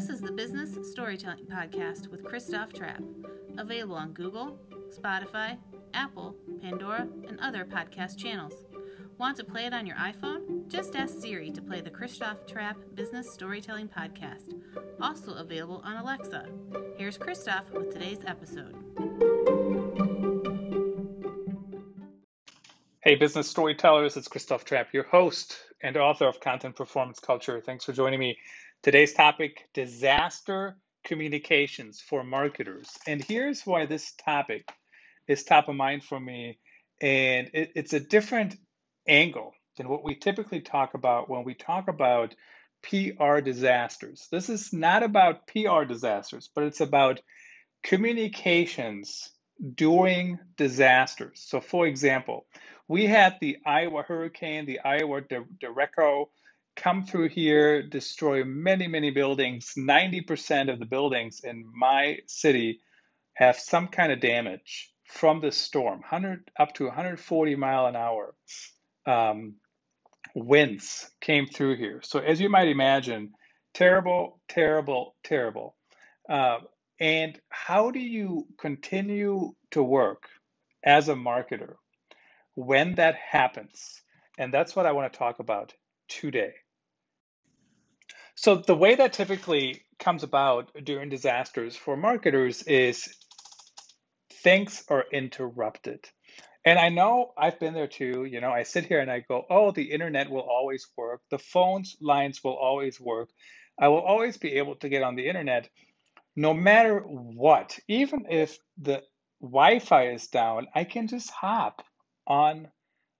This is the Business Storytelling Podcast with Christoph Trapp, available on Google, Spotify, Apple, Pandora, and other podcast channels. Want to play it on your iPhone? Just ask Siri to play the Christoph Trapp Business Storytelling Podcast, also available on Alexa. Here's Christoph with today's episode. Hey, business storytellers, it's Christoph Trapp, your host and author of Content Performance Culture. Thanks for joining me. Today's topic, disaster communications for marketers. And here's why this topic is top of mind for me. And it's a different angle than what we typically talk about when we talk about PR disasters. This is not about PR disasters, but it's about communications during disasters. So for example, we had the Iowa hurricane, the Iowa derecho come through here, destroy many, many buildings. 90% of the buildings in my city have some kind of damage from this storm, up to 140 mile an hour winds came through here. So as you might imagine, terrible, terrible, terrible. And how do you continue to work as a marketer when that happens? And that's what I want to talk about today. So the way that typically comes about during disasters for marketers is things are interrupted. And I know I've been there too. You know, I sit here and I go, oh, the internet will always work. The phone lines will always work. I will always be able to get on the internet no matter what. Even if the Wi-Fi is down, I can just hop on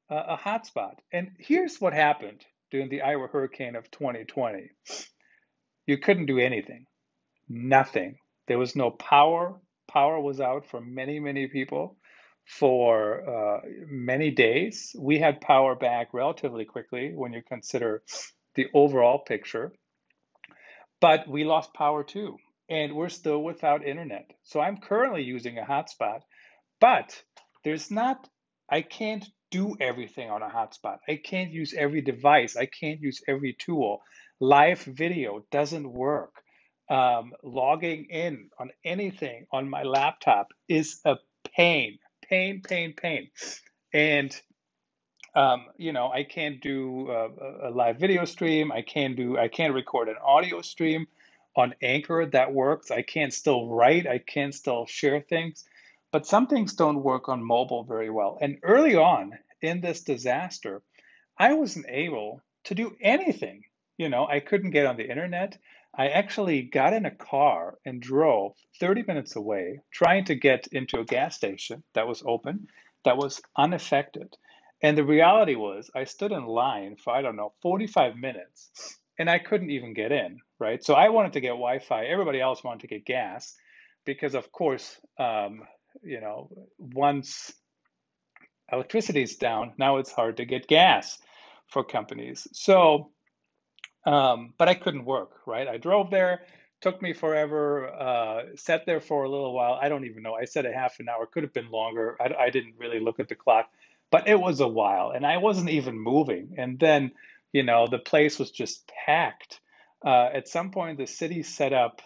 a hotspot. And here's what happened during the Iowa hurricane of 2020. You couldn't do anything, nothing. There was no power. Power was out for many, many people for many days. We had power back relatively quickly when you consider the overall picture, but we lost power too, and we're still without internet. So I'm currently using a hotspot, but I can't do everything on a hotspot. I can't use every device. I can't use every tool. Live video doesn't work. Logging in on anything on my laptop is a pain. And, I can't do a live video stream. I can't record an audio stream on Anchor that works. I can still write. I can still share things. But some things don't work on mobile very well. And early on in this disaster, I wasn't able to do anything. You know, I couldn't get on the internet. I actually got in a car and drove 30 minutes away trying to get into a gas station that was open, that was unaffected. And the reality was I stood in line for, 45 minutes, and I couldn't even get in, right? So I wanted to get Wi-Fi. Everybody else wanted to get gas because, of course, once electricity is down, now it's hard to get gas for companies. So, but I couldn't work, right? I drove there, took me forever, sat there for a little while. I don't even know. I said a half an hour, could have been longer. I didn't really look at the clock, but it was a while and I wasn't even moving. And then, the place was just packed. At some point, the city set up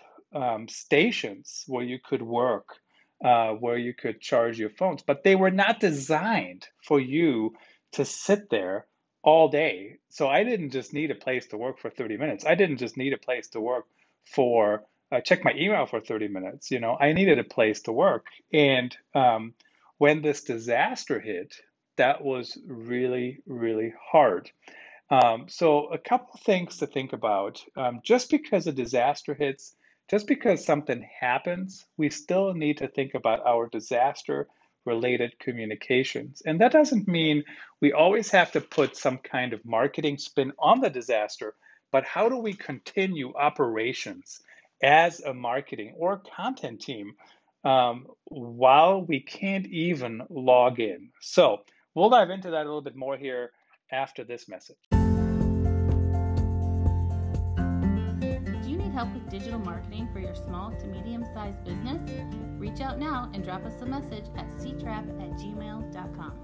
stations where you could work. Where you could charge your phones, but they were not designed for you to sit there all day. So I didn't just need a place to work for 30 minutes. I didn't just need a place to work for, check my email for 30 minutes. I needed a place to work. And when this disaster hit, that was really, really hard. So a couple things to think about. Just because a disaster hits, just because something happens, we still need to think about our disaster-related communications. And that doesn't mean we always have to put some kind of marketing spin on the disaster, but how do we continue operations as a marketing or content team while we can't even log in? So we'll dive into that a little bit more here after this message. Help with digital marketing for your small to medium-sized business? Reach out now and drop us a message at ctrapp@gmail.com.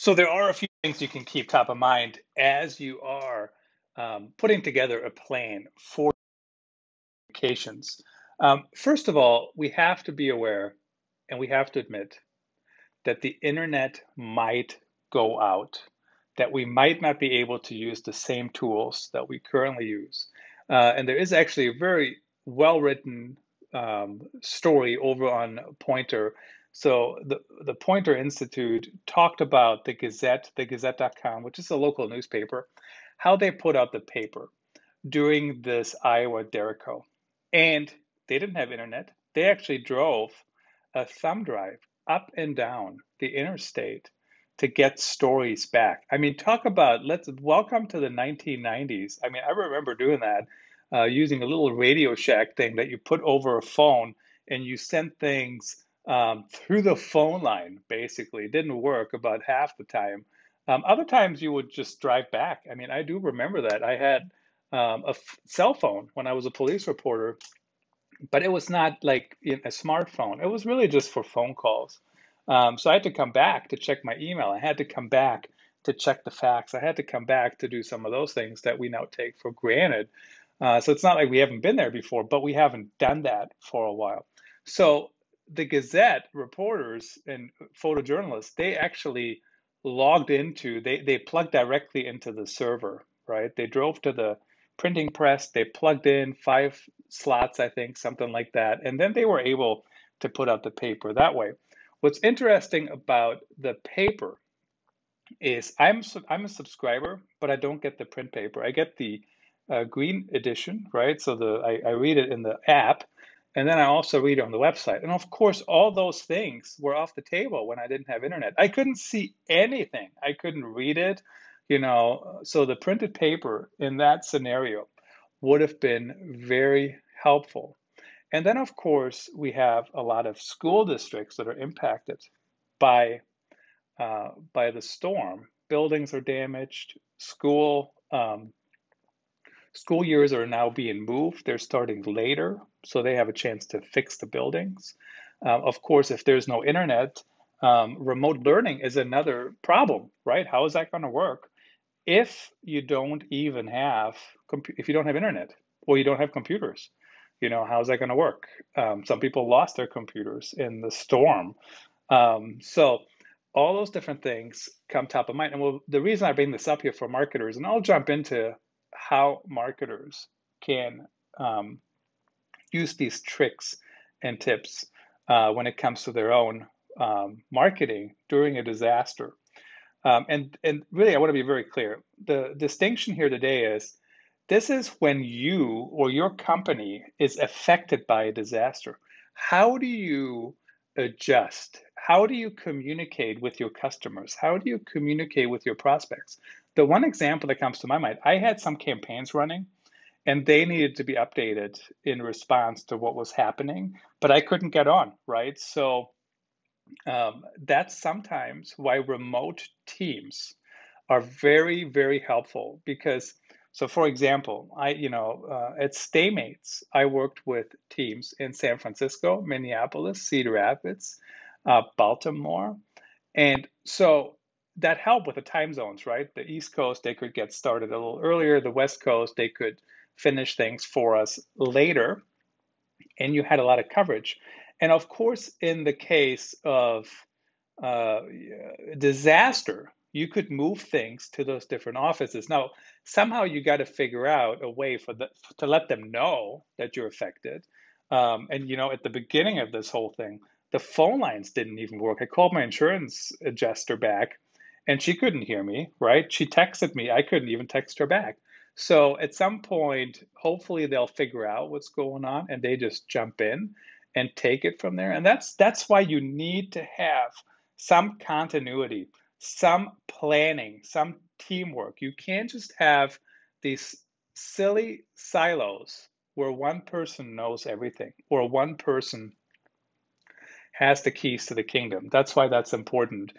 So there are a few things you can keep top of mind as you are putting together a plan for communications. First of all, we have to be aware and we have to admit that the internet might go out, that we might not be able to use the same tools that we currently use. And there is actually a very well-written story over on Poynter. So the Poynter Institute talked about the Gazette, thegazette.com, which is a local newspaper, how they put out the paper during this Iowa derecho. And they didn't have internet. They actually drove a thumb drive up and down the interstate to get stories back. I mean, talk about, welcome to the 1990s. I mean, I remember doing that using a little Radio Shack thing that you put over a phone and you sent things through the phone line, basically. It didn't work about half the time. Other times you would just drive back. I mean, I do remember that. I had a cell phone when I was a police reporter, but it was not like a smartphone. It was really just for phone calls. So I had to come back to check my email. I had to come back to check the facts. I had to come back to do some of those things that we now take for granted. So it's not like we haven't been there before, but we haven't done that for a while. So the Gazette reporters and photojournalists, they actually logged into, they plugged directly into the server, right? They drove to the printing press. They plugged in 5 slots, I think, something like that. And then they were able to put out the paper that way. What's interesting about the paper is I'm a subscriber, but I don't get the print paper. I get the green edition, right? So I read it in the app, and then I also read it on the website. And of course, all those things were off the table when I didn't have internet. I couldn't see anything. I couldn't read it, you know. So the printed paper in that scenario would have been very helpful. And then, of course, we have a lot of school districts that are impacted by the storm. Buildings are damaged. School years are now being moved. They're starting later, so they have a chance to fix the buildings. Of course, if there's no internet, remote learning is another problem, right? How is that going to work if you don't even have internet or you don't have computers? You know, how's that going to work? Some people lost their computers in the storm. So all those different things come top of mind. And the reason I bring this up here for marketers, and I'll jump into how marketers can use these tricks and tips when it comes to their own marketing during a disaster. And really, I want to be very clear. The distinction here today is, this is when you or your company is affected by a disaster. How do you adjust? How do you communicate with your customers? How do you communicate with your prospects? The one example that comes to my mind, I had some campaigns running and they needed to be updated in response to what was happening, but I couldn't get on, right? So that's sometimes why remote teams are very, very helpful because so for example, at Staymates, I worked with teams in San Francisco, Minneapolis, Cedar Rapids, Baltimore. And so that helped with the time zones, right? The East Coast, they could get started a little earlier. The West Coast, they could finish things for us later. And you had a lot of coverage. And of course, in the case of disaster, you could move things to those different offices. Now, somehow you got to figure out a way to let them know that you're affected. And, you know, at the beginning of this whole thing, the phone lines didn't even work. I called my insurance adjuster back and she couldn't hear me, right? She texted me. I couldn't even text her back. So at some point, hopefully they'll figure out what's going on and they just jump in and take it from there. And that's why you need to have some continuity, some planning, some teamwork. You can't just have these silly silos where one person knows everything or one person has the keys to the kingdom. That's why that's important.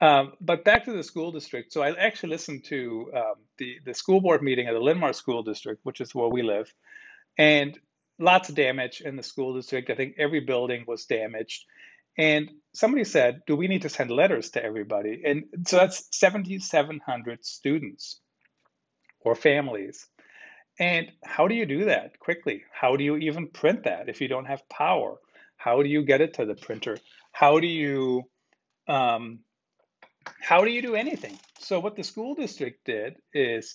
But back to the school district. So I actually listened to the school board meeting at the Linmar School District, which is where we live, and lots of damage in the school district. I think every building was damaged. And somebody said, do we need to send letters to everybody? And so that's 7,700 students or families. And how do you do that quickly? How do you even print that if you don't have power? How do you get it to the printer? How do you do anything? So what the school district did is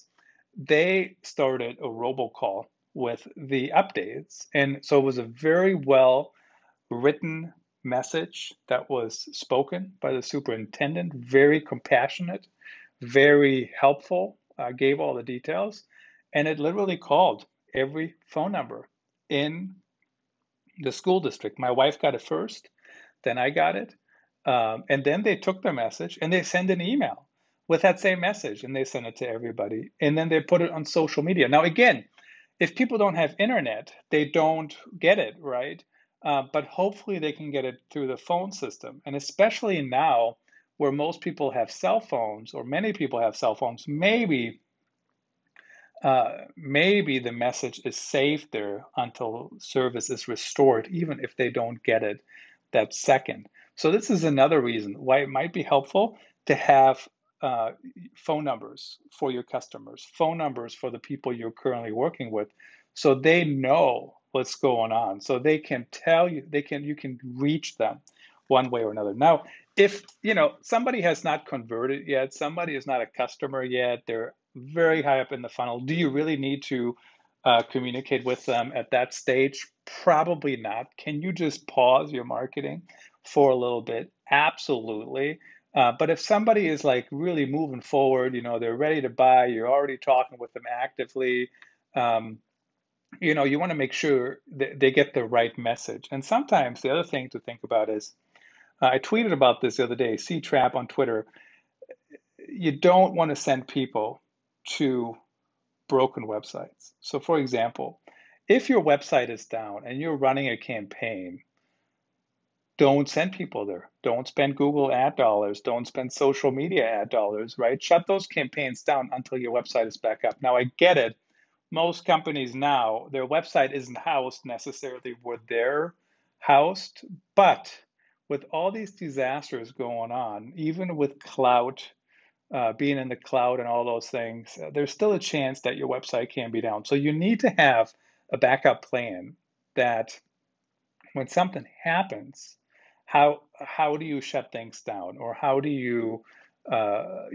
they started a robocall with the updates. And so it was a very well written message that was spoken by the superintendent, very compassionate, very helpful, gave all the details. And it literally called every phone number in the school district. My wife got it first, then I got it. And then they took the message and they send an email with that same message and they send it to everybody. And then they put it on social media. Now, again, if people don't have internet, they don't get it, right? But hopefully they can get it through the phone system. And especially now where most people have cell phones, or many people have cell phones, maybe the message is saved there until service is restored, even if they don't get it that second. So this is another reason why it might be helpful to have phone numbers for your customers, phone numbers for the people you're currently working with, so they know what's going on, so they can tell you, you can reach them one way or another. Now, if somebody has not converted yet, somebody is not a customer yet, they're very high up in the funnel, do you really need to communicate with them at that stage? Probably not. Can you just pause your marketing for a little bit? Absolutely. But if somebody is like really moving forward, they're ready to buy, you're already talking with them actively, you want to make sure that they get the right message. And sometimes the other thing to think about is, I tweeted about this the other day, CTrapp on Twitter, you don't want to send people to broken websites. So for example, if your website is down and you're running a campaign, don't send people there. Don't spend Google ad dollars. Don't spend social media ad dollars, right? Shut those campaigns down until your website is back up. Now, I get it. Most companies now, their website isn't housed necessarily where they're housed. But with all these disasters going on, even with cloud, being in the cloud and all those things, there's still a chance that your website can be down. So you need to have a backup plan that when something happens, how do you shut things down, or how do you, how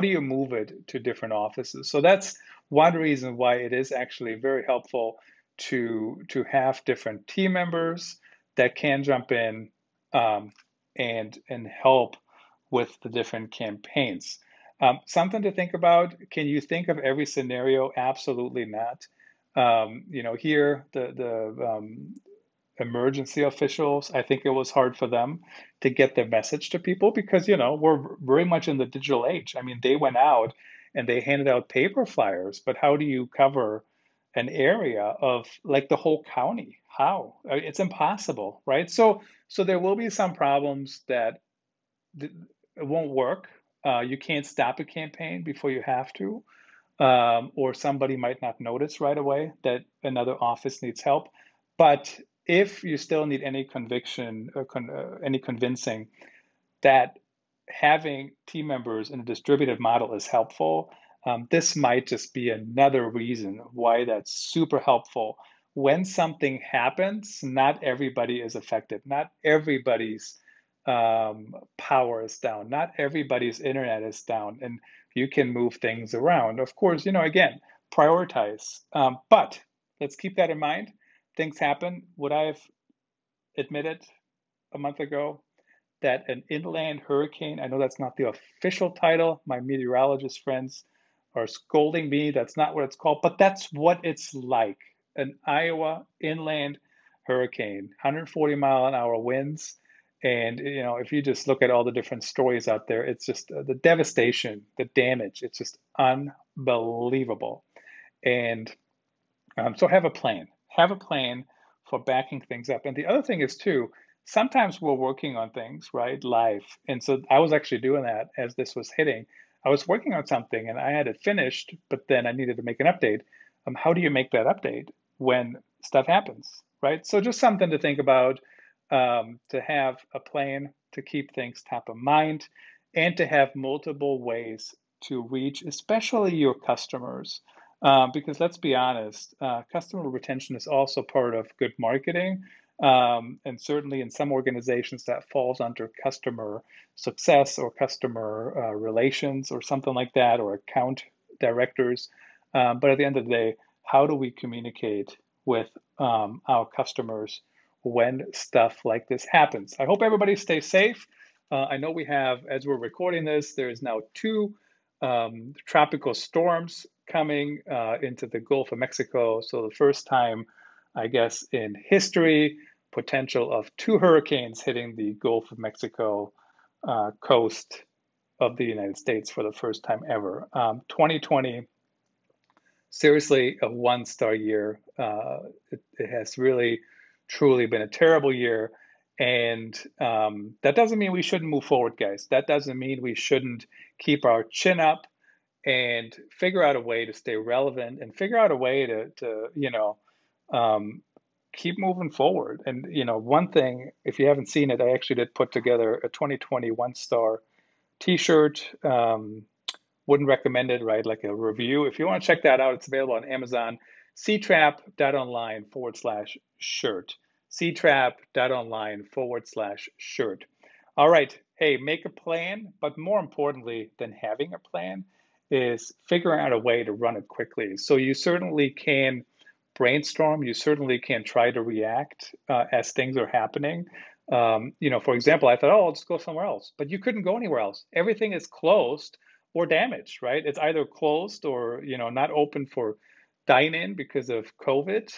do you move it to different offices? So that's one reason why it is actually very helpful to have different team members that can jump in and help with the different campaigns. Something to think about, can you think of every scenario? Absolutely not. Here, the emergency officials, I think it was hard for them to get their message to people because, we're very much in the digital age. I mean, they went out and they handed out paper flyers, but how do you cover an area of like the whole county? How? It's impossible, right? So there will be some problems that it won't work. You can't stop a campaign before you have to, or somebody might not notice right away that another office needs help. But if you still need any conviction or any convincing that having team members in a distributed model is helpful, this might just be another reason why that's super helpful. When something happens, not everybody is affected. Not everybody's power is down. Not everybody's internet is down, and you can move things around. Of course, again, prioritize. But let's keep that in mind. Things happen. Would I have admitted a month ago that an inland hurricane, I know that's not the official title, my meteorologist friends are scolding me, that's not what it's called, but that's what it's like. An Iowa inland hurricane, 140 mile an hour winds. And, if you just look at all the different stories out there, it's just the devastation, the damage, it's just unbelievable. And so have a plan for backing things up. And the other thing is too, sometimes we're working on things, right, live. And so I was actually doing that as this was hitting. I was working on something and I had it finished, but then I needed to make an update. How do you make that update when stuff happens, right? So just something to think about. to have a plan to keep things top of mind, and to have multiple ways to reach, especially your customers. Because let's be honest, customer retention is also part of good marketing. And certainly in some organizations that falls under customer success or customer relations or something like that, or account directors. But at the end of the day, how do we communicate with our customers when stuff like this happens? I hope everybody stays safe. I know we have, as we're recording this, there is now 2 tropical storms coming into the Gulf of Mexico. So the first time, I guess, in history, potential of 2 hurricanes hitting the Gulf of Mexico coast of the United States for the first time ever. 2020, seriously, a one-star year. It has really, truly been a terrible year. And that doesn't mean we shouldn't move forward, guys. That doesn't mean we shouldn't keep our chin up and figure out a way to stay relevant and figure out a way to you know, keep moving forward. And, you know, one thing, if you haven't seen it, I actually did put together a 2020 1-star t-shirt. Wouldn't recommend it, right? Like a review. If you want to check that out, it's available on Amazon, CTrapp.online/shirt. CTrapp.online/shirt. All right. Hey, make a plan, but more importantly than having a plan is figuring out a way to run it quickly. So you certainly can brainstorm. You certainly can try to react as things are happening. You know, for example, I thought, oh, I'll just go somewhere else. But you couldn't go anywhere else. Everything is closed or damaged, right? It's either closed or, you know, not open for dine-in because of COVID.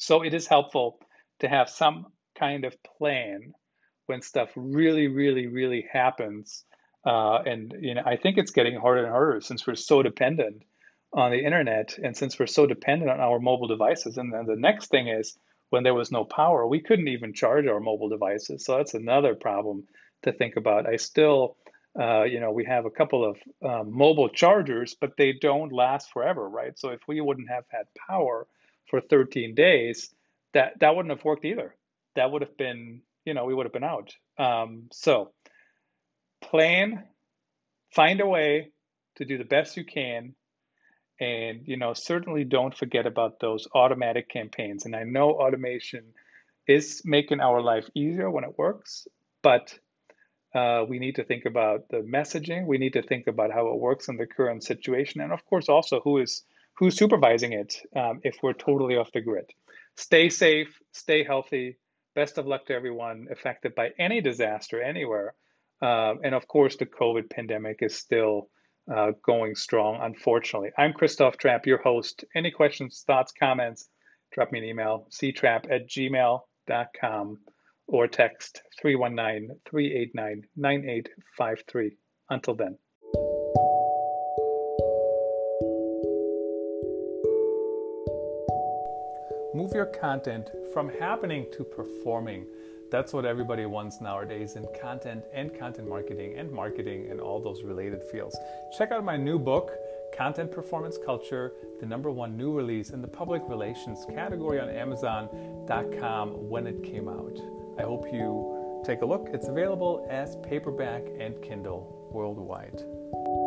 So it is helpful to have some kind of plan when stuff really, really, really happens. And, you know, I think it's getting harder and harder since we're so dependent on the internet, and since we're so dependent on our mobile devices. And then the next thing is, when there was no power, we couldn't even charge our mobile devices. So that's another problem to think about. I still, you know, we have a couple of mobile chargers, but they don't last forever, right? So if we wouldn't have had power for 13 days, that wouldn't have worked either. That would have been, you know, we would have been out. So plan, find a way to do the best you can. And, you know, certainly don't forget about those automatic campaigns. And I know automation is making our life easier when it works, but we need to think about the messaging. We need to think about how it works in the current situation. And of course, also who's supervising it if we're totally off the grid. Stay safe, stay healthy. Best of luck to everyone affected by any disaster anywhere. And of course, the COVID pandemic is still going strong, unfortunately. I'm Christoph Trapp, your host. Any questions, thoughts, comments, drop me an email, ctrapp@gmail.com, or text 319-389-9853. Until then. Move your content from happening to performing. That's what everybody wants nowadays in content and content marketing and all those related fields. Check out my new book, Content Performance Culture, the #1 new release in the public relations category on Amazon.com when it came out. I hope you take a look. It's available as paperback and Kindle worldwide.